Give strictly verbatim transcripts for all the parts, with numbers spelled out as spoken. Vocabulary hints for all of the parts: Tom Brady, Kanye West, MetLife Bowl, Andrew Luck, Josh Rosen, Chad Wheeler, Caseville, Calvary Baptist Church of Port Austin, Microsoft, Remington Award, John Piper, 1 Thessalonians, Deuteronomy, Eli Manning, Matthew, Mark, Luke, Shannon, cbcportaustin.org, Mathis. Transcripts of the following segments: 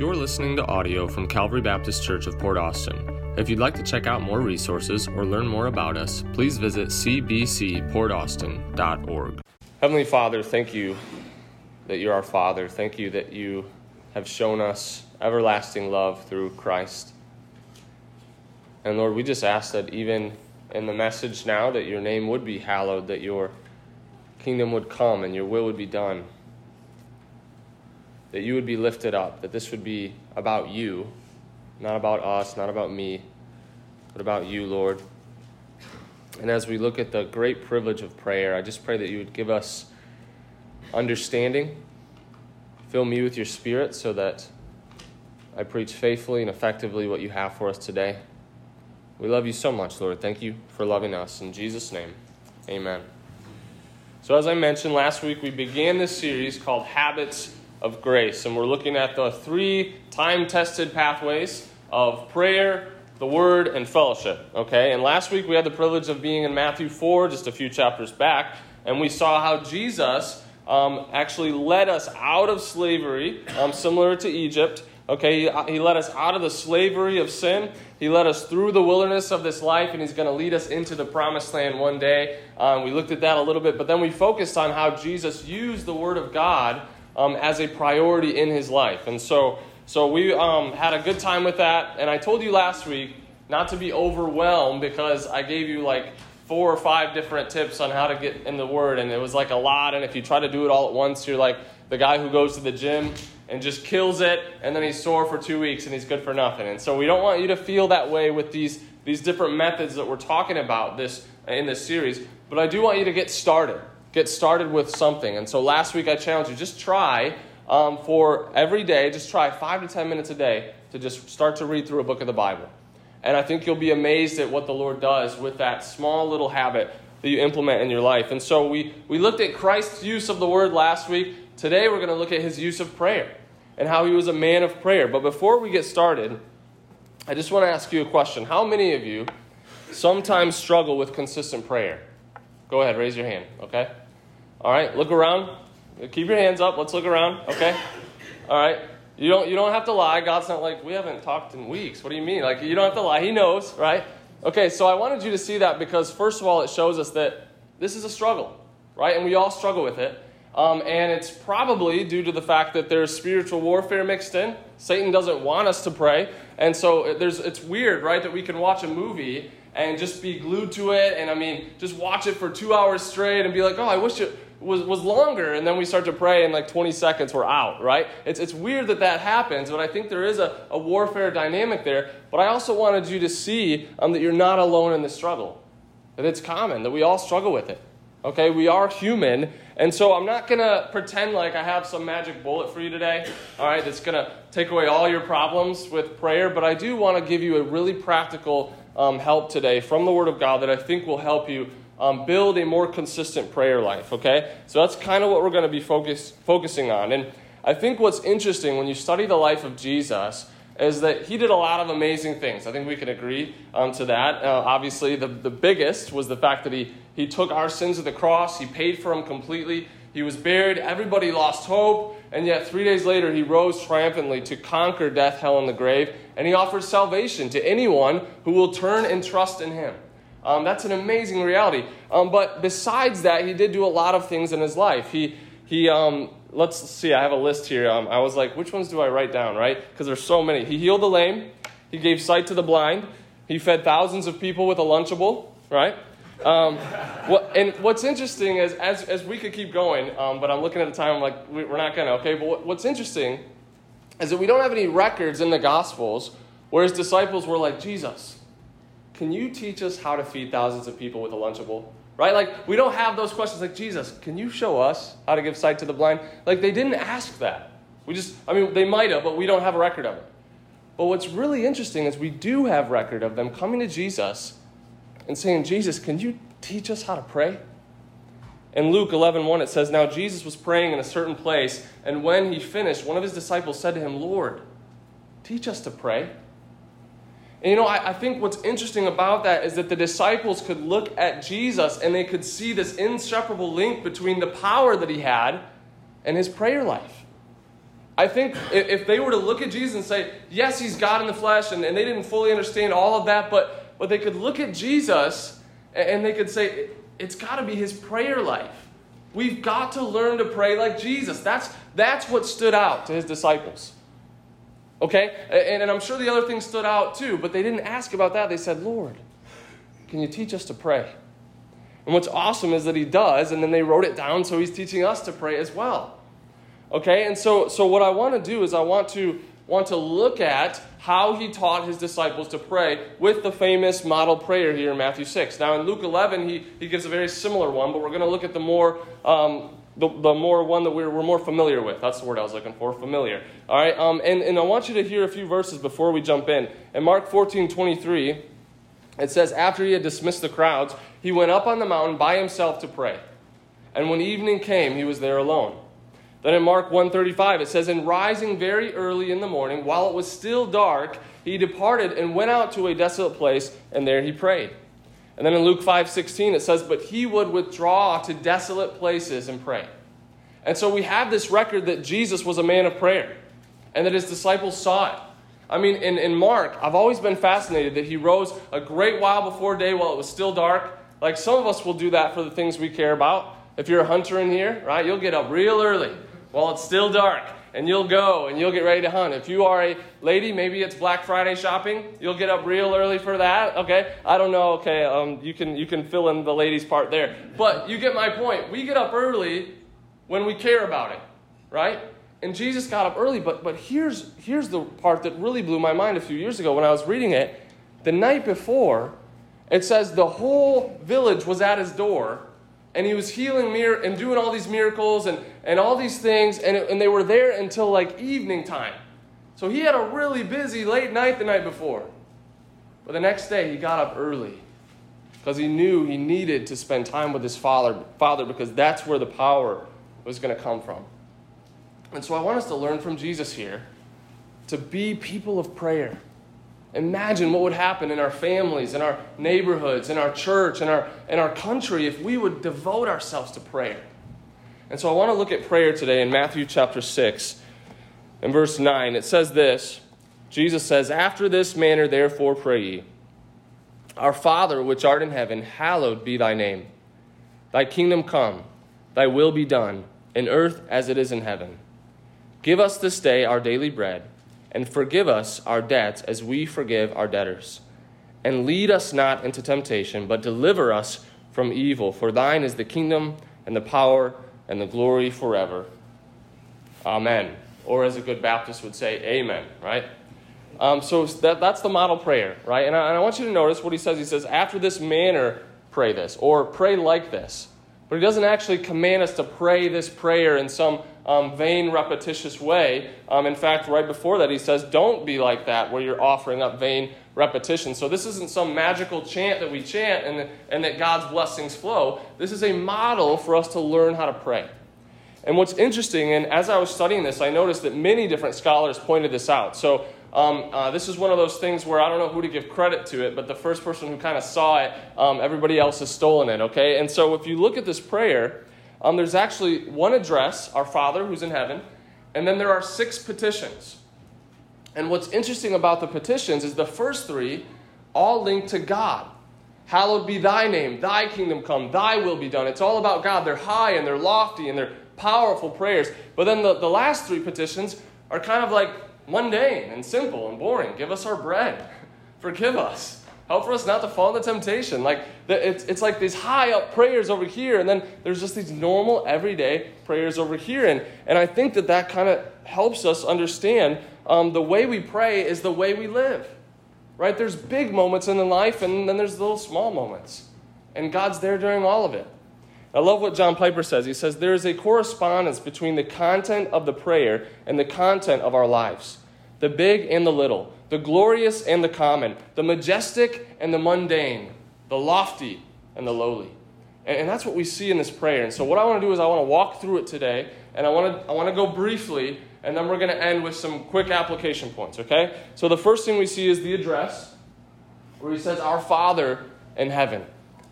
You're listening to audio from Calvary Baptist Church of Port Austin. If you'd like to check out more resources or learn more about us, please visit c b c port austin dot org. Heavenly Father, thank you that you're our Father. Thank you that you have shown us everlasting love through Christ. And Lord, we just ask that even in the message now, that your name would be hallowed, that your kingdom would come and your will would be done, that you would be lifted up, that this would be about you, not about us, not about me, but about you, Lord. And as we look at the great privilege of prayer, I just pray that you would give us understanding, fill me with your Spirit so that I preach faithfully and effectively what you have for us today. We love you so much, Lord. Thank you for loving us. In Jesus' name, amen. So as I mentioned last week, we began this series called Habits of Grace, and we're looking at the three time-tested pathways of prayer, the Word, and fellowship, okay? And last week we had the privilege of being in Matthew four, just a few chapters back, and we saw how Jesus um, actually led us out of slavery, um, similar to Egypt, okay? He, he led us out of the slavery of sin. He led us through the wilderness of this life, and he's going to lead us into the promised land one day. Um, we looked at that a little bit, but then we focused on how Jesus used the Word of God Um, as a priority in his life. And so so we um, had a good time with that. And I told you last week not to be overwhelmed because I gave you like four or five different tips on how to get in the Word. And it was like a lot. And if you try to do it all at once, you're like the guy who goes to the gym and just kills it. And then he's sore for two weeks and he's good for nothing. And so we don't want you to feel that way with these, these different methods that we're talking about this in this series. But I do want you to get started. Get started with something. And so last week I challenged you, just try um, for every day, just try five to ten minutes a day to just start to read through a book of the Bible. And I think you'll be amazed at what the Lord does with that small little habit that you implement in your life. And so we, we looked at Christ's use of the Word last week. Today we're going to look at his use of prayer and how he was a man of prayer. But before we get started, I just want to ask you a question. How many of you sometimes struggle with consistent prayer? Go ahead, raise your hand, okay? All right, look around. Keep your hands up. Let's look around, okay? All right. You don't you don't have to lie. God's not like, we haven't talked in weeks. What do you mean? Like, you don't have to lie. He knows, right? Okay, so I wanted you to see that because, first of all, it shows us that this is a struggle, right? And we all struggle with it. Um, and it's probably due to the fact that there's spiritual warfare mixed in. Satan doesn't want us to pray. And so there's it's weird, right, that we can watch a movie and just be glued to it, and I mean, just watch it for two hours straight and be like, oh, I wish it was, was longer, and then we start to pray, and like twenty seconds, we're out, right? It's it's weird that that happens, but I think there is a, a warfare dynamic there, but I also wanted you to see um, that you're not alone in this struggle, that it's common, that we all struggle with it, okay? We are human, and so I'm not going to pretend like I have some magic bullet for you today, all right, that's going to take away all your problems with prayer, but I do want to give you a really practical Um, help today from the Word of God that I think will help you um, build a more consistent prayer life, okay? So that's kind of what we're going to be focus, focusing on. And I think what's interesting when you study the life of Jesus is that he did a lot of amazing things. I think we can agree um, to that. Uh, obviously, the, the biggest was the fact that he, he took our sins to the cross. He paid for them completely. He was buried. Everybody lost hope. And yet three days later, he rose triumphantly to conquer death, hell, and the grave. And he offers salvation to anyone who will turn and trust in him. Um, that's an amazing reality. Um, but besides that, he did do a lot of things in his life. He, he um, let's see, I have a list here. Um, I was like, which ones do I write down, right? Because there's so many. He healed the lame. He gave sight to the blind. He fed thousands of people with a Lunchable, right? Um, what, and what's interesting is, as as we could keep going, um, but I'm looking at the time, I'm like, we, we're not going to, okay? But what, what's interesting is that we don't have any records in the Gospels where his disciples were like, Jesus, can you teach us how to feed thousands of people with a Lunchable? Right? Like, we don't have those questions like, Jesus, can you show us how to give sight to the blind? Like, they didn't ask that. We just, I mean, they might have, but we don't have a record of it. But what's really interesting is we do have record of them coming to Jesus and saying, Jesus, can you teach us how to pray? In Luke eleven one, it says, now Jesus was praying in a certain place, and when he finished, one of his disciples said to him, Lord, teach us to pray. And you know, I, I think what's interesting about that is that the disciples could look at Jesus and they could see this inseparable link between the power that he had and his prayer life. I think if they were to look at Jesus and say, yes, he's God in the flesh, and, and they didn't fully understand all of that, but, but they could look at Jesus and they could say, it's got to be his prayer life. We've got to learn to pray like Jesus. That's, that's what stood out to his disciples. Okay? And, and I'm sure the other things stood out too, but they didn't ask about that. They said, Lord, can you teach us to pray? And what's awesome is that he does, and then they wrote it down, so he's teaching us to pray as well. Okay? And so, so what I want to do is I want to, want to look at how he taught his disciples to pray with the famous model prayer here in Matthew six. Now in Luke eleven, he, he gives a very similar one, but we're going to look at the more... Um, The, the more one that we're, we're more familiar with. That's the word I was looking for, familiar. All right, um, and, and I want you to hear a few verses before we jump in. In Mark fourteen twenty-three, it says, after he had dismissed the crowds, he went up on the mountain by himself to pray. And when evening came, he was there alone. Then in Mark one thirty-five, it says, and rising very early in the morning, while it was still dark, he departed and went out to a desolate place, and there he prayed. And then in Luke five sixteen, it says, but he would withdraw to desolate places and pray. And so we have this record that Jesus was a man of prayer and that his disciples saw it. I mean, in, in Mark, I've always been fascinated that he rose a great while before day while it was still dark. Like some of us will do that for the things we care about. If you're a hunter in here, right, you'll get up real early while it's still dark. And you'll go and you'll get ready to hunt. If you are a lady, maybe it's Black Friday shopping. You'll get up real early for that. Okay, I don't know. Okay, um, you can you can fill in the ladies part there. But you get my point. We get up early when we care about it, right? And Jesus got up early. But but here's here's the part that really blew my mind a few years ago when I was reading it. The night before, it says the whole village was at his door. And he was healing mir- and doing all these miracles and, and all these things. And, it, and they were there until like evening time. So he had a really busy late night the night before. But the next day he got up early because he knew he needed to spend time with his father, father because that's where the power was going to come from. And so I want us to learn from Jesus here to be people of prayer. Imagine what would happen in our families, in our neighborhoods, in our church, in our, in our country if we would devote ourselves to prayer. And so I want to look at prayer today in Matthew chapter six and verse nine. It says this, Jesus says, after this manner therefore pray ye, our Father which art in heaven, hallowed be thy name. Thy kingdom come, thy will be done, in earth as it is in heaven. Give us this day our daily bread, and forgive us our debts as we forgive our debtors. And lead us not into temptation, but deliver us from evil. For thine is the kingdom and the power and the glory forever. Amen. Or as a good Baptist would say, amen, right? Um, so that, that's the model prayer, right? And I, and I want you to notice what he says. He says, after this manner, pray this, or pray like this. But he doesn't actually command us to pray this prayer in some Um, vain, repetitious way. Um, in fact, right before that, he says, don't be like that where you're offering up vain repetition. So this isn't some magical chant that we chant and, and that God's blessings flow. This is a model for us to learn how to pray. And what's interesting, and as I was studying this, I noticed that many different scholars pointed this out. So um, uh, this is one of those things where I don't know who to give credit to it, but the first person who kind of saw it, um, everybody else has stolen it, okay? And so if you look at this prayer, Um, there's actually one address, our Father who's in heaven, and then there are six petitions. And what's interesting about the petitions is the first three all linked to God. Hallowed be thy name, thy kingdom come, thy will be done. It's all about God. They're high and they're lofty and they're powerful prayers. But then the, the last three petitions are kind of like mundane and simple and boring. Give us our bread. Forgive us. Help for us not to fall into temptation. Like it's, it's like these high up prayers over here, and then there's just these normal everyday prayers over here. And, and I think that that kind of helps us understand um, the way we pray is the way we live, right? There's big moments in life, and then there's little small moments. And God's there during all of it. I love what John Piper says. He says, there is a correspondence between the content of the prayer and the content of our lives, the big and the little, the glorious and the common, the majestic and the mundane, the lofty and the lowly. And, and that's what we see in this prayer. And so what I want to do is I want to walk through it today, and I want to I want to go briefly, and then we're going to end with some quick application points, okay? So the first thing we see is the address, where he says, our Father in heaven.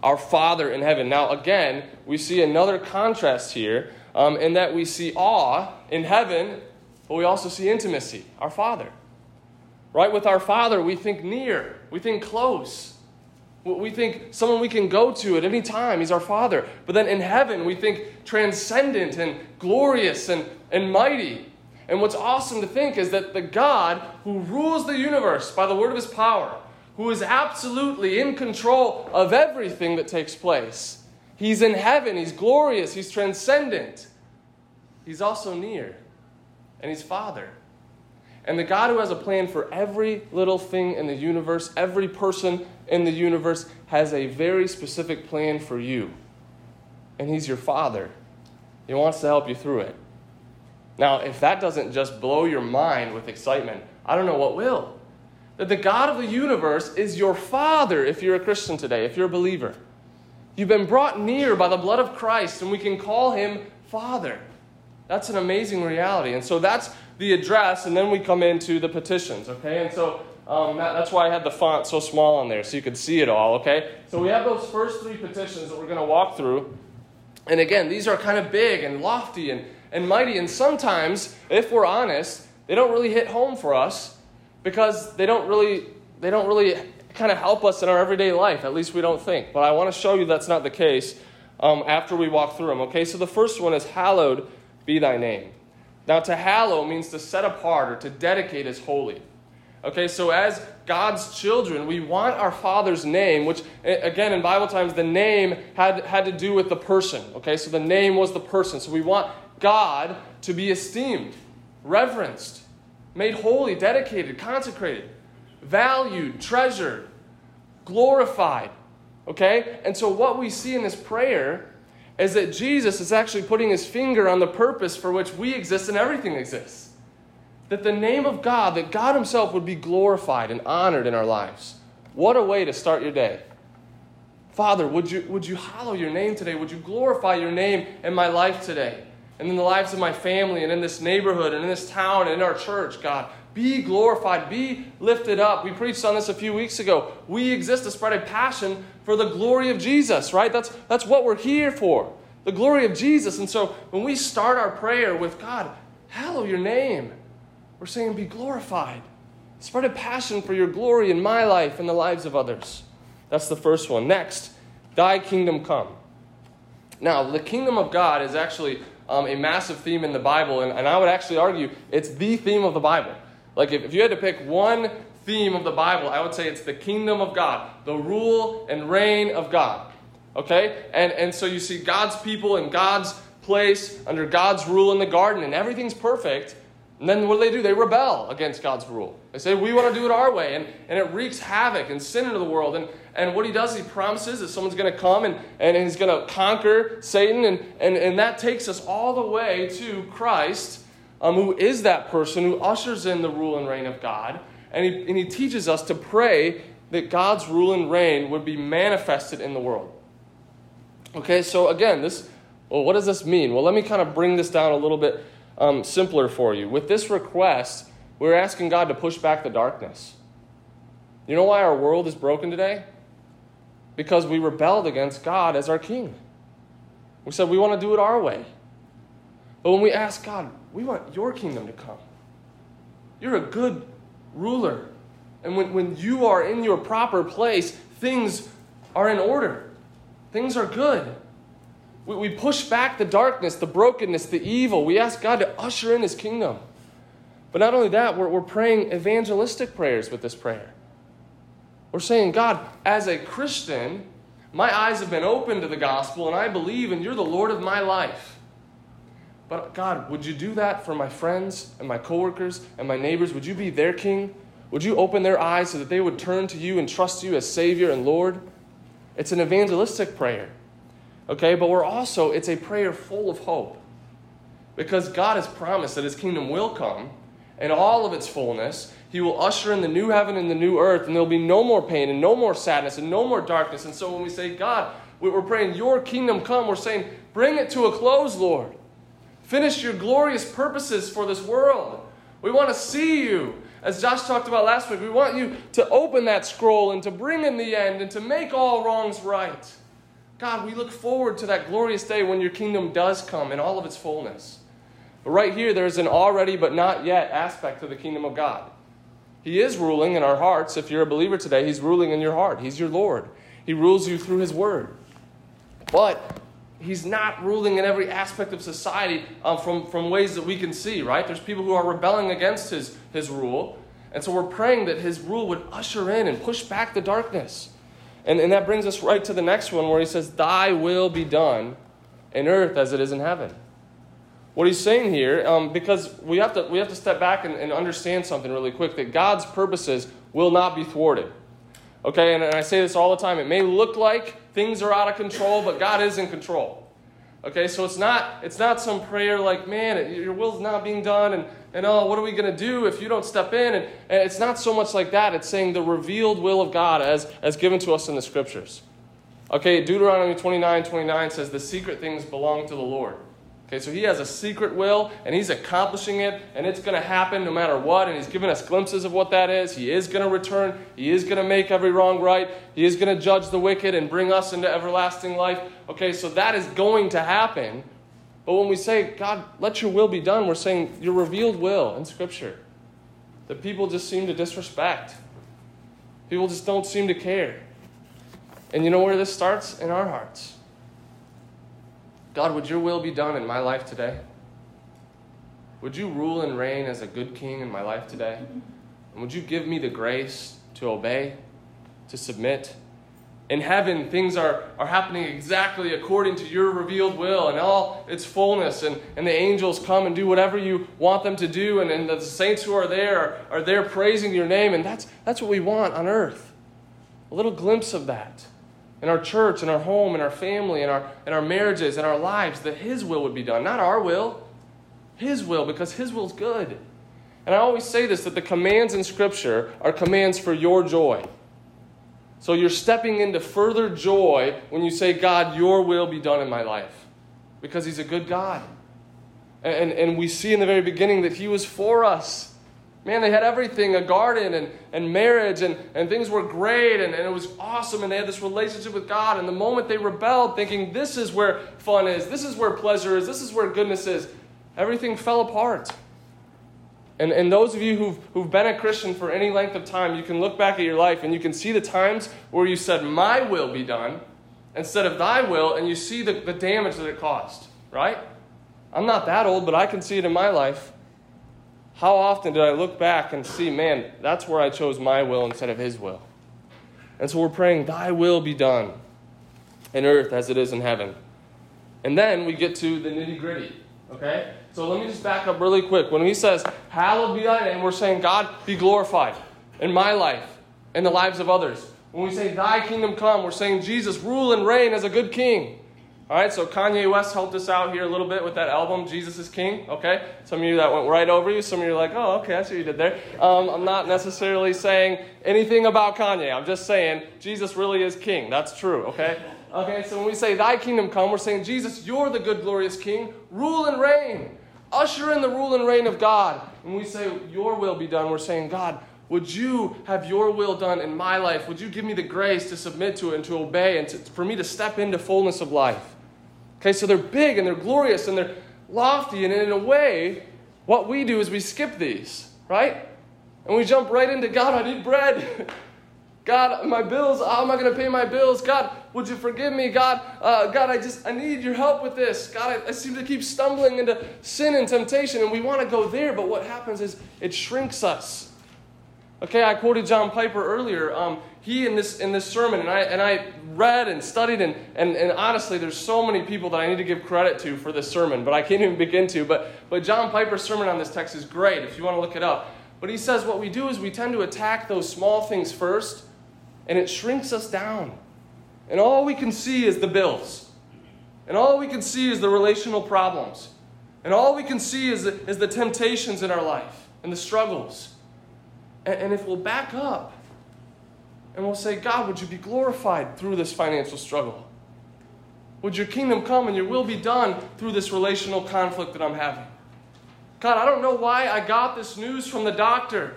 Our Father in heaven. Now, again, we see another contrast here um, in that we see awe in heaven But we also see intimacy, our Father. Right? With our Father, we think near. We think close. We think someone we can go to at any time. He's our Father. But then in heaven, we think transcendent and glorious and, and mighty. And what's awesome to think is that the God who rules the universe by the word of his power, who is absolutely in control of everything that takes place, he's in heaven, he's glorious, he's transcendent. He's also near, and he's Father. And the God who has a plan for every little thing in the universe, every person in the universe, has a very specific plan for you. And he's your Father. He wants to help you through it. Now, if that doesn't just blow your mind with excitement, I don't know what will. That the God of the universe is your Father if you're a Christian today, if you're a believer. You've been brought near by the blood of Christ, and we can call him Father. That's an amazing reality. And so that's the address, and then we come into the petitions, okay? And so um, that, that's why I had the font so small on there, so you could see it all, okay? So we have those first three petitions that we're going to walk through. And again, these are kind of big and lofty and and mighty, and sometimes, if we're honest, they don't really hit home for us because they don't really they don't really kind of help us in our everyday life, at least we don't think. But I want to show you that's not the case um, after we walk through them, okay? So the first one is, hallowed be thy name. Now, to hallow means to set apart or to dedicate as holy. Okay, so as God's children, we want our Father's name, which, again, in Bible times, the name had, had to do with the person, okay? So the name was the person. So we want God to be esteemed, reverenced, made holy, dedicated, consecrated, valued, treasured, glorified, okay? And so what we see in this prayer is that Jesus is actually putting his finger on the purpose for which we exist and everything exists. That the name of God, that God himself would be glorified and honored in our lives. What a way to start your day. Father, would you, would you hallow your name today? Would you glorify your name in my life today? And in the lives of my family and in this neighborhood and in this town and in our church, God. Be glorified. Be lifted up. We preached on this a few weeks ago. We exist to spread a passion for the glory of Jesus, right? That's, that's what we're here for, the glory of Jesus. And so when we start our prayer with, God, hallow your name, we're saying, be glorified. Spread a passion for your glory in my life and the lives of others. That's the first one. Next, thy kingdom come. Now, the kingdom of God is actually Um, a massive theme in the Bible, and, and I would actually argue it's the theme of the Bible. Like, if, if you had to pick one theme of the Bible, I would say it's the kingdom of God, the rule and reign of God, okay? And, and so you see God's people in God's place, under God's rule in the garden, and everything's perfect, and then what do they do? They rebel against God's rule. They say, we want to do it our way, and, and it wreaks havoc and sin into the world, and And what he does, he promises that someone's going to come and, and he's going to conquer Satan. And, and, and that takes us all the way to Christ, um, who is that person who ushers in the rule and reign of God. And he, and he teaches us to pray that God's rule and reign would be manifested in the world. Okay, so again, this, well, what does this mean? Well, let me kind of bring this down a little bit um, simpler for you. With this request, we're asking God to push back the darkness. You know why our world is broken today? Because we rebelled against God as our king. We said we want to do it our way. But when we ask God, we want your kingdom to come. You're a good ruler. And when, when you are in your proper place, things are in order. Things are good. We, we push back the darkness, the brokenness, the evil. We ask God to usher in his kingdom. But not only that, we're, we're praying evangelistic prayers with this prayer. We're saying, God, as a Christian, my eyes have been open to the gospel, and I believe, and you're the Lord of my life. But God, would you do that for my friends and my coworkers and my neighbors? Would you be their king? Would you open their eyes so that they would turn to you and trust you as Savior and Lord? It's an evangelistic prayer, okay? But we're also, it's a prayer full of hope, because God has promised that his kingdom will come in all of its fullness. He will usher in the new heaven and the new earth, and there will be no more pain and no more sadness and no more darkness. And so when we say, God, we're praying, your kingdom come, we're saying, bring it to a close, Lord. Finish your glorious purposes for this world. We want to see you. As Josh talked about last week, we want you to open that scroll and to bring in the end and to make all wrongs right. God, we look forward to that glorious day when your kingdom does come in all of its fullness. But right here, there's an already but not yet aspect to the kingdom of God. He is ruling in our hearts. If you're a believer today, he's ruling in your heart. He's your Lord. He rules you through his word. But he's not ruling in every aspect of society uh, from, from ways that we can see, right? There's people who are rebelling against his, his rule. And so we're praying that his rule would usher in and push back the darkness. And, and that brings us right to the next one where he says, thy will be done in earth as it is in heaven. What he's saying here, um, because we have to we have to step back and, and understand something really quick, that God's purposes will not be thwarted. Okay, and, and I say this all the time. It may look like things are out of control, but God is in control. Okay, so it's not it's not some prayer like, man, it, your will's not being done, and, and oh, what are we going to do if you don't step in? And, and it's not so much like that. It's saying the revealed will of God as, as given to us in the Scriptures. Okay, Deuteronomy twenty-nine twenty-nine says, the secret things belong to the Lord. Okay, so he has a secret will, and he's accomplishing it, and it's going to happen no matter what, and he's given us glimpses of what that is. He is going to return. He is going to make every wrong right. He is going to judge the wicked and bring us into everlasting life. Okay, so that is going to happen. But when we say, God, let your will be done, we're saying your revealed will in Scripture that people just seem to disrespect. People just don't seem to care. And you know where this starts? In our hearts. God, would your will be done in my life today? Would you rule and reign as a good king in my life today? And would you give me the grace to obey, to submit? In heaven, things are, are happening exactly according to your revealed will and all its fullness. And, and the angels come and do whatever you want them to do. And, and the saints who are there are, are there praising your name. And that's, that's what we want on earth. A little glimpse of that. In our church, in our home, in our family, in our in our marriages, in our lives, that his will would be done. Not our will, his will, because his will's good. And I always say this, that the commands in Scripture are commands for your joy. So you're stepping into further joy when you say, God, your will be done in my life. Because he's a good God. And, and, and we see in the very beginning that he was for us. Man, they had everything, a garden and, and marriage, and, and things were great, and, and it was awesome, and they had this relationship with God. And the moment they rebelled, thinking this is where fun is, this is where pleasure is, this is where goodness is, everything fell apart. And, and those of you who've, who've been a Christian for any length of time, you can look back at your life, and you can see the times where you said, my will be done, instead of thy will, and you see the, the damage that it caused, right? I'm not that old, but I can see it in my life. How often did I look back and see, man, that's where I chose my will instead of his will? And so we're praying, thy will be done in earth as it is in heaven. And then we get to the nitty gritty, okay? So let me just back up really quick. When he says, hallowed be thy name, we're saying, God, be glorified in my life and the lives of others. When we say, thy kingdom come, we're saying, Jesus, rule and reign as a good king. All right, so Kanye West helped us out here a little bit with that album, Jesus is King, okay? Some of you, that went right over you. Some of you are like, oh, okay, I see what you did there. Um, I'm not necessarily saying anything about Kanye. I'm just saying Jesus really is king. That's true, okay? Okay, so when we say thy kingdom come, we're saying, Jesus, you're the good, glorious king. Rule and reign. Usher in the rule and reign of God. When we say your will be done, we're saying, God, would you have your will done in my life? Would you give me the grace to submit to it and to obey and to, for me to step into fullness of life? Okay, so they're big and they're glorious and they're lofty. And in a way, what we do is we skip these, right? And we jump right into, God, I need bread. God, my bills, how am I going to pay my bills? God, would you forgive me? God, uh, God, I just, I need your help with this. God, I, I seem to keep stumbling into sin and temptation. And we want to go there, but what happens is it shrinks us. Okay, I quoted John Piper earlier. Um, he in this in this sermon, and I and I read and studied, and, and and honestly, there's so many people that I need to give credit to for this sermon, but I can't even begin to. But but John Piper's sermon on this text is great if you want to look it up. But he says what we do is we tend to attack those small things first, and it shrinks us down. And all we can see is the bills. And all we can see is the relational problems. And all we can see is the, is the temptations in our life and the struggles. And if we'll back up and we'll say, God, would you be glorified through this financial struggle? Would your kingdom come and your will be done through this relational conflict that I'm having? God, I don't know why I got this news from the doctor,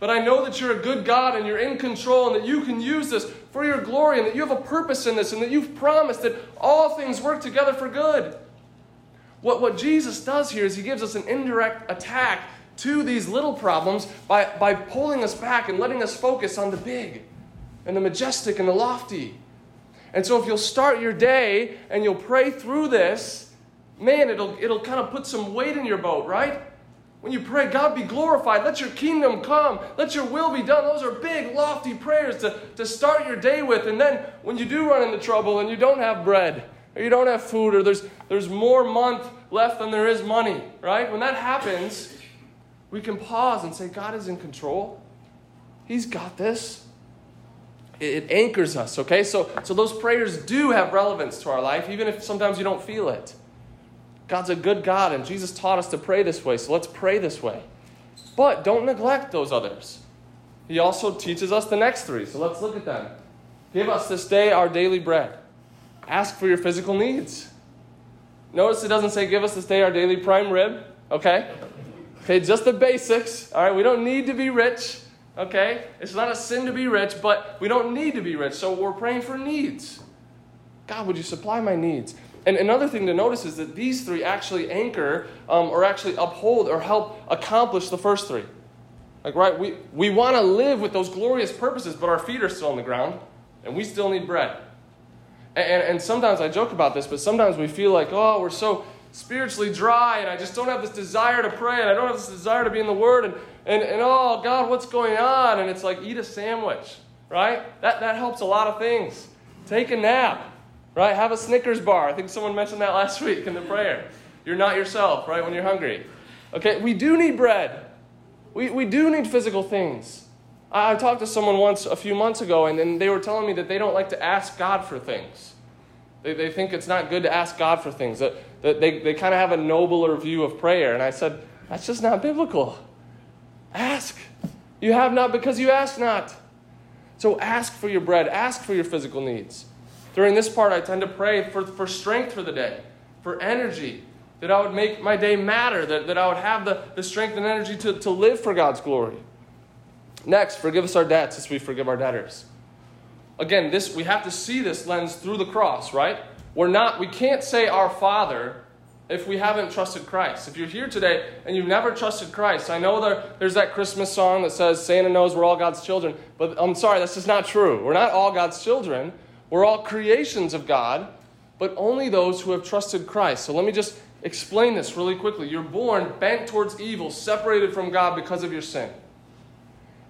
but I know that you're a good God and you're in control and that you can use this for your glory and that you have a purpose in this and that you've promised that all things work together for good. What, what Jesus does here is he gives us an indirect attack to these little problems by, by pulling us back and letting us focus on the big and the majestic and the lofty. And so if you'll start your day and you'll pray through this, man, it'll, it'll kind of put some weight in your boat, right? When you pray, God be glorified, let your kingdom come, let your will be done. Those are big, lofty prayers to, to start your day with. And then when you do run into trouble and you don't have bread, or you don't have food, or there's, there's more month left than there is money, right? When that happens, we can pause and say, God is in control. He's got this. It, it anchors us, okay? So, so those prayers do have relevance to our life, even if sometimes you don't feel it. God's a good God, and Jesus taught us to pray this way, so let's pray this way. But don't neglect those others. He also teaches us the next three, so let's look at them. Give us this day our daily bread. Ask for your physical needs. Notice it doesn't say give us this day our daily prime rib, okay? Okay, just the basics, all right? We don't need to be rich, okay? It's not a sin to be rich, but we don't need to be rich, so we're praying for needs. God, would you supply my needs? And another thing to notice is that these three actually anchor um, or actually uphold or help accomplish the first three. Like, right, we, we want to live with those glorious purposes, but our feet are still on the ground, and we still need bread. And, and, and sometimes I joke about this, but sometimes we feel like, oh, we're so spiritually dry, and I just don't have this desire to pray, and I don't have this desire to be in the Word, and, and, and oh, God, what's going on? And it's like, eat a sandwich, right? That, that helps a lot of things. Take a nap. Right? Have a Snickers bar. I think someone mentioned that last week in the prayer. You're not yourself, right, when you're hungry. Okay, we do need bread. We, we do need physical things. I, I talked to someone once a few months ago, and, and they were telling me that they don't like to ask God for things. They, they think it's not good to ask God for things. That, that They, they kind of have a nobler view of prayer. And I said, that's just not biblical. Ask. You have not because you ask not. So ask for your bread. Ask for your physical needs. During this part, I tend to pray for, for strength for the day, for energy, that I would make my day matter, that, that I would have the, the strength and energy to, to live for God's glory. Next, forgive us our debts as we forgive our debtors. Again, this we have to see this lens through the cross, right? We're not, we can't say our Father if we haven't trusted Christ. If you're here today and you've never trusted Christ, I know there, there's that Christmas song that says, Santa knows we're all God's children, but I'm sorry, that's just not true. We're not all God's children. We're all creations of God, but only those who have trusted Christ. So let me just explain this really quickly. You're born bent towards evil, separated from God because of your sin.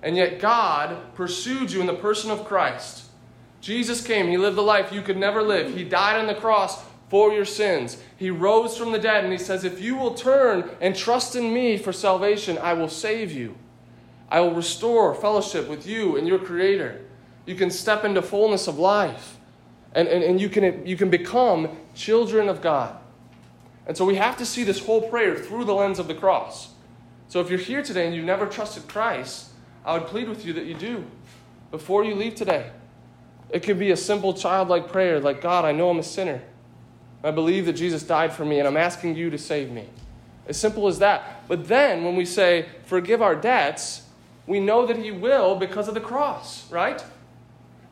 And yet God pursued you in the person of Christ. Jesus came. He lived the life you could never live. He died on the cross for your sins. He rose from the dead, and he says, if you will turn and trust in me for salvation, I will save you. I will restore fellowship with you and your Creator. You can step into fullness of life, and, and, and you can, you can become children of God. And so we have to see this whole prayer through the lens of the cross. So if you're here today and you've never trusted Christ, I would plead with you that you do before you leave today. It could be a simple childlike prayer like, God, I know I'm a sinner. I believe that Jesus died for me, and I'm asking you to save me. As simple as that. But then when we say, forgive our debts, we know that he will because of the cross, right?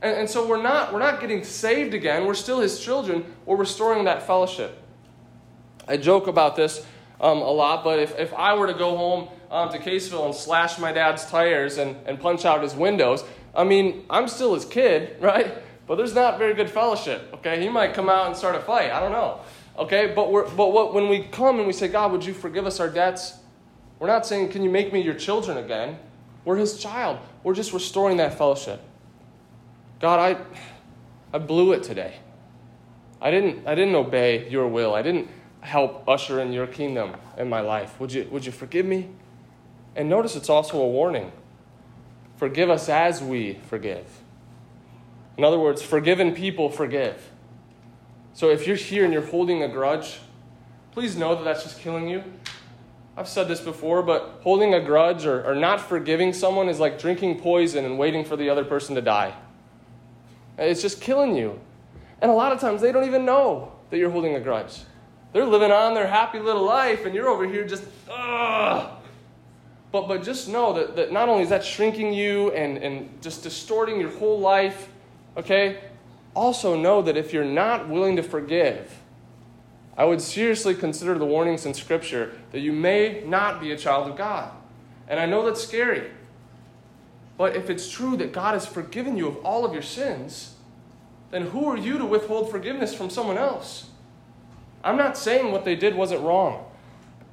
And, and so we're not, we're not getting saved again. We're still his children. We're restoring that fellowship. I joke about this um, a lot, but if, if I were to go home um, to Caseville and slash my dad's tires and, and punch out his windows, I mean, I'm still his kid, right? But there's not very good fellowship, okay? He might come out and start a fight. I don't know, okay? But, we're, but what, when we come and we say, God, would you forgive us our debts? We're not saying, can you make me your children again? We're his child. We're just restoring that fellowship. God, I, I blew it today. I didn't, I didn't obey your will. I didn't help usher in your kingdom in my life. Would you, would you forgive me? And notice it's also a warning. Forgive us as we forgive. In other words, forgiven people forgive. So if you're here and you're holding a grudge, please know that that's just killing you. I've said this before, but holding a grudge or, or not forgiving someone is like drinking poison and waiting for the other person to die. It's just killing you. And a lot of times they don't even know that you're holding a grudge. They're living on their happy little life, and you're over here just, ugh. But, but just know that, that not only is that shrinking you and, and just distorting your whole life, okay, also know that if you're not willing to forgive, I would seriously consider the warnings in Scripture that you may not be a child of God. And I know that's scary. But if it's true that God has forgiven you of all of your sins, then who are you to withhold forgiveness from someone else? I'm not saying what they did wasn't wrong.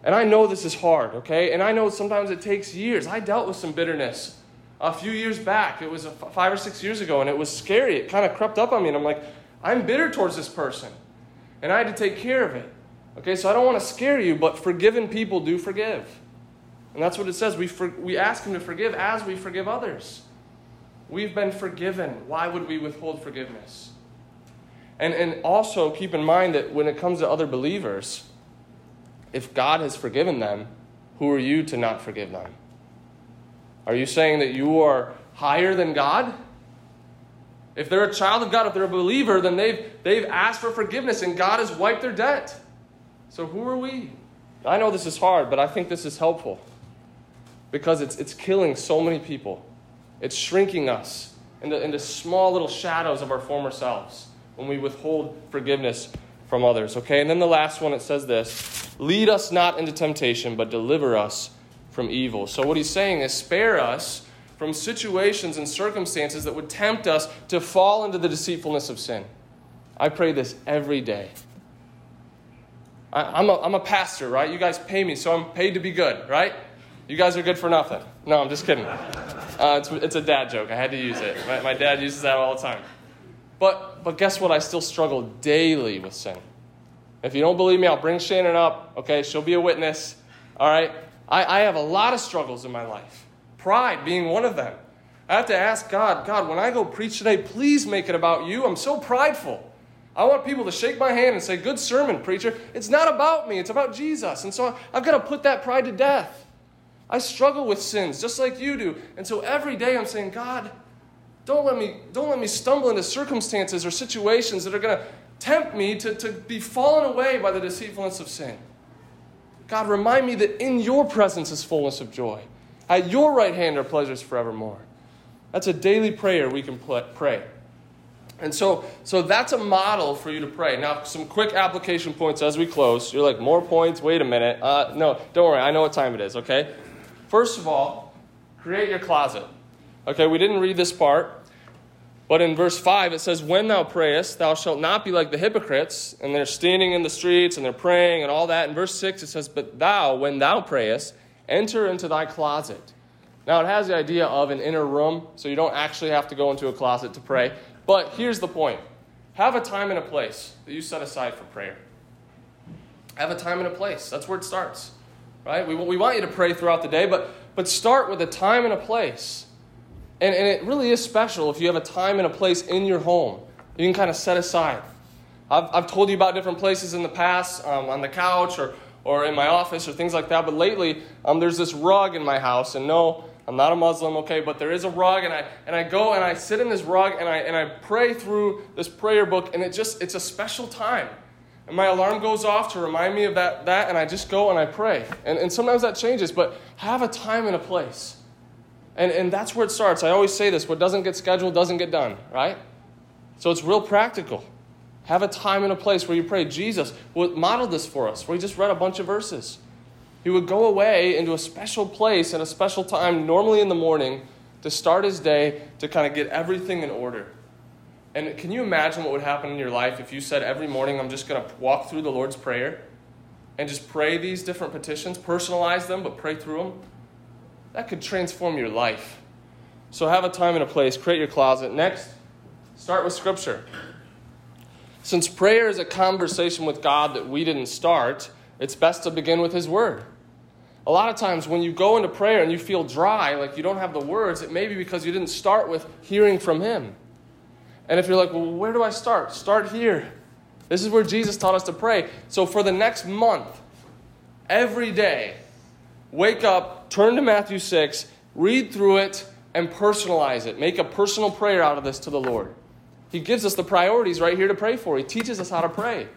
And I know this is hard, okay? And I know sometimes it takes years. I dealt with some bitterness a few years back. It was five or six years ago, and it was scary. It kind of crept up on me, and I'm like, I'm bitter towards this person. And I had to take care of it. Okay, so I don't want to scare you, but forgiven people do forgive. And that's what it says. We, for, we ask them to forgive as we forgive others. We've been forgiven. Why would we withhold forgiveness? And, and also keep in mind that when it comes to other believers, if God has forgiven them, who are you to not forgive them? Are you saying that you are higher than God? If they're a child of God, if they're a believer, then they've, they've asked for forgiveness and God has wiped their debt. So who are we? I know this is hard, but I think this is helpful because it's, it's killing so many people. It's shrinking us into, into small little shadows of our former selves when we withhold forgiveness from others. Okay, and then the last one, it says this: lead us not into temptation, but deliver us from evil. So what he's saying is spare us from situations and circumstances that would tempt us to fall into the deceitfulness of sin. I pray this every day. I, I'm, a, I'm a pastor, right? You guys pay me, so I'm paid to be good, right? You guys are good for nothing. No, I'm just kidding. Uh, it's, it's a dad joke. I had to use it. My, my dad uses that all the time. But, but guess what? I still struggle daily with sin. If you don't believe me, I'll bring Shannon up. Okay, she'll be a witness. All right? I, I have a lot of struggles in my life. Pride being one of them. I have to ask God, God, when I go preach today, please make it about you. I'm so prideful. I want people to shake my hand and say, good sermon, preacher. It's not about me. It's about Jesus. And so I've got to put that pride to death. I struggle with sins just like you do. And so every day I'm saying, God, don't let me, don't let me stumble into circumstances or situations that are going to tempt me to, to be fallen away by the deceitfulness of sin. God, remind me that in your presence is fullness of joy. At your right hand are pleasures forevermore. That's a daily prayer we can pray. And so, so that's a model for you to pray. Now, some quick application points as we close. You're like, more points? Wait a minute. Uh, no, don't worry. I know what time it is, okay? First of all, create your closet. Okay, we didn't read this part. But in verse five, it says, when thou prayest, thou shalt not be like the hypocrites. And they're standing in the streets, and they're praying, and all that. In verse six, it says, but thou, when thou prayest, enter into thy closet. Now, it has the idea of an inner room, so you don't actually have to go into a closet to pray. But here's the point. Have a time and a place that you set aside for prayer. Have a time and a place. That's where it starts, right? We, we want you to pray throughout the day, but, but start with a time and a place. And, and it really is special if you have a time and a place in your home you can kind of set aside. I've, I've told you about different places in the past, um, on the couch or or in my office or things like that. But lately, um, there's this rug in my house. And no, I'm not a Muslim, okay, but there is a rug. And I and I go and I sit in this rug and I and I pray through this prayer book. And it just, it's a special time. And my alarm goes off to remind me of that, that and I just go and I pray. And, and sometimes that changes, but have a time and a place. And, and that's where it starts. I always say this, what doesn't get scheduled doesn't get done, right? So it's real practical. Have a time and a place where you pray. Jesus modeled this for us, where he just read a bunch of verses. He would go away into a special place at a special time, normally in the morning, to start his day, to kind of get everything in order. And can you imagine what would happen in your life if you said every morning, I'm just going to walk through the Lord's Prayer and just pray these different petitions, personalize them, but pray through them? That could transform your life. So have a time and a place. Create your closet. Next, start with Scripture. Since prayer is a conversation with God that we didn't start, it's best to begin with his word. A lot of times when you go into prayer and you feel dry, like you don't have the words, it may be because you didn't start with hearing from him. And if you're like, well, where do I start? Start here. This is where Jesus taught us to pray. So for the next month, every day, wake up, turn to Matthew six, read through it, and personalize it. Make a personal prayer out of this to the Lord. He gives us the priorities right here to pray for. He teaches us how to pray.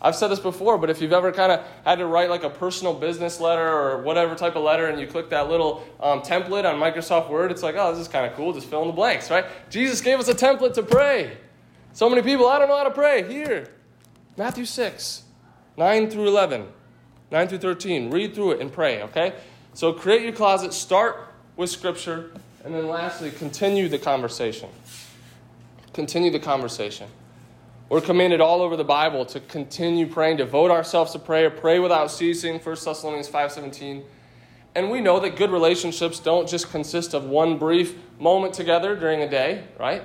I've said this before, but if you've ever kind of had to write like a personal business letter or whatever type of letter, and you click that little um, template on Microsoft Word, it's like, oh, this is kind of cool. Just fill in the blanks, right? Jesus gave us a template to pray. So many people, I don't know how to pray. Here, Matthew six. nine through eleven, nine through thirteen. Read through it and pray, okay? So create your closet. Start with Scripture. And then lastly, continue the conversation. Continue the conversation. We're commanded all over the Bible to continue praying, devote ourselves to prayer, pray without ceasing, First Thessalonians five seventeen. And we know that good relationships don't just consist of one brief moment together during a day, right?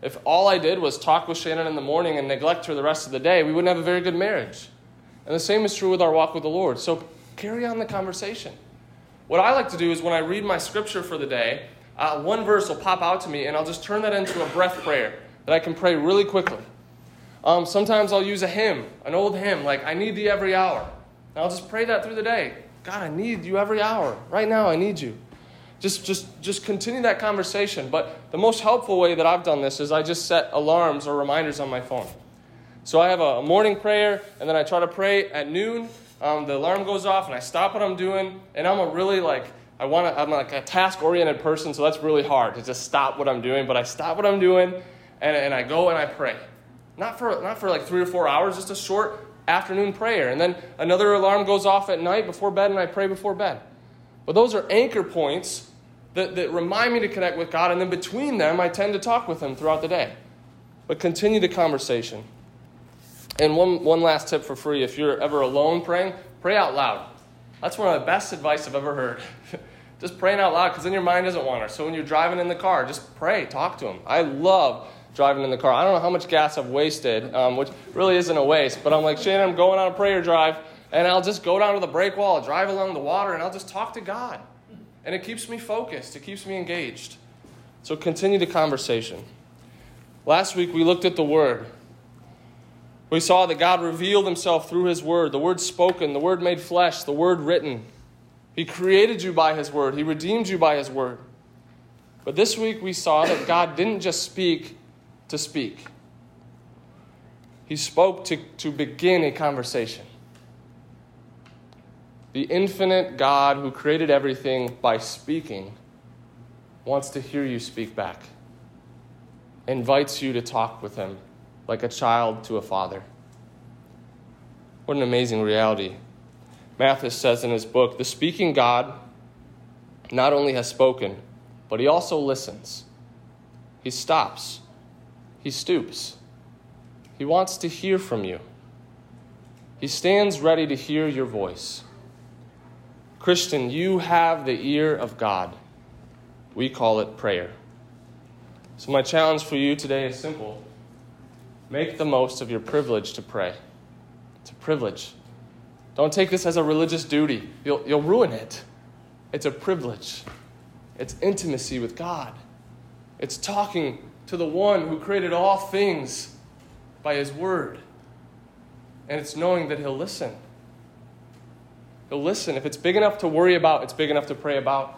If all I did was talk with Shannon in the morning and neglect her the rest of the day, we wouldn't have a very good marriage. And the same is true with our walk with the Lord. So carry on the conversation. What I like to do is when I read my scripture for the day, uh, one verse will pop out to me, and I'll just turn that into a breath prayer that I can pray really quickly. Um, sometimes I'll use a hymn, an old hymn, like, I need thee every hour. And I'll just pray that through the day. God, I need you every hour. Right now, I need you. Just just, just continue that conversation. But the most helpful way that I've done this is I just set alarms or reminders on my phone. So I have a morning prayer, and then I try to pray at noon. Um, the alarm goes off, and I stop what I'm doing. And I'm a really, like, I want to, I'm like a task-oriented person, so that's really hard to just stop what I'm doing. But I stop what I'm doing, and, and I go and I pray. Not for not for like three or four hours, just a short afternoon prayer. And then another alarm goes off at night before bed, and I pray before bed. But those are anchor points that, that remind me to connect with God. And then between them, I tend to talk with him throughout the day. But continue the conversation. And one, one last tip for free, if you're ever alone praying, pray out loud. That's one of the best advice I've ever heard. Just praying out loud, because then your mind doesn't wander. So when you're driving in the car, just pray, talk to him. I love driving in the car. I don't know how much gas I've wasted, um, which really isn't a waste, but I'm like, Shannon, I'm going on a prayer drive, and I'll just go down to the break wall, drive along the water, and I'll just talk to God. And it keeps me focused. It keeps me engaged. So continue the conversation. Last week, we looked at the Word. We saw that God revealed himself through his Word, the Word spoken, the Word made flesh, the Word written. He created you by his Word. He redeemed you by his Word. But this week, we saw that God didn't just speak to speak. He spoke to, to begin a conversation. The infinite God who created everything by speaking wants to hear you speak back, invites you to talk with him like a child to a father. What an amazing reality. Mathis says in his book, the speaking God not only has spoken, but he also listens. He stops. He stoops. He wants to hear from you. He stands ready to hear your voice. Christian, you have the ear of God. We call it prayer. So my challenge for you today is simple. Make the most of your privilege to pray. It's a privilege. Don't take this as a religious duty. You'll, you'll ruin it. It's a privilege. It's intimacy with God. It's talking to the one who created all things by his word. And it's knowing that he'll listen. He'll listen. If it's big enough to worry about, it's big enough to pray about.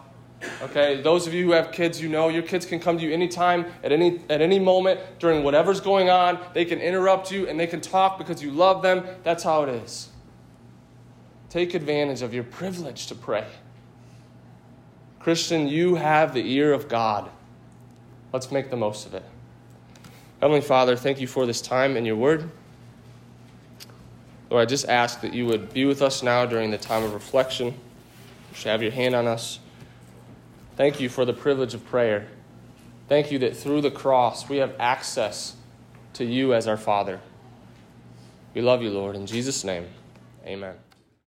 Okay, those of you who have kids, you know your kids can come to you anytime, at any at any moment, during whatever's going on. They can interrupt you and they can talk because you love them. That's how it is. Take advantage of your privilege to pray. Christian, you have the ear of God. Let's make the most of it. Heavenly Father, thank you for this time and your word. Lord, I just ask that you would be with us now during the time of reflection. You should have your hand on us. Thank you for the privilege of prayer. Thank you that through the cross we have access to you as our Father. We love you, Lord. In Jesus' name, amen.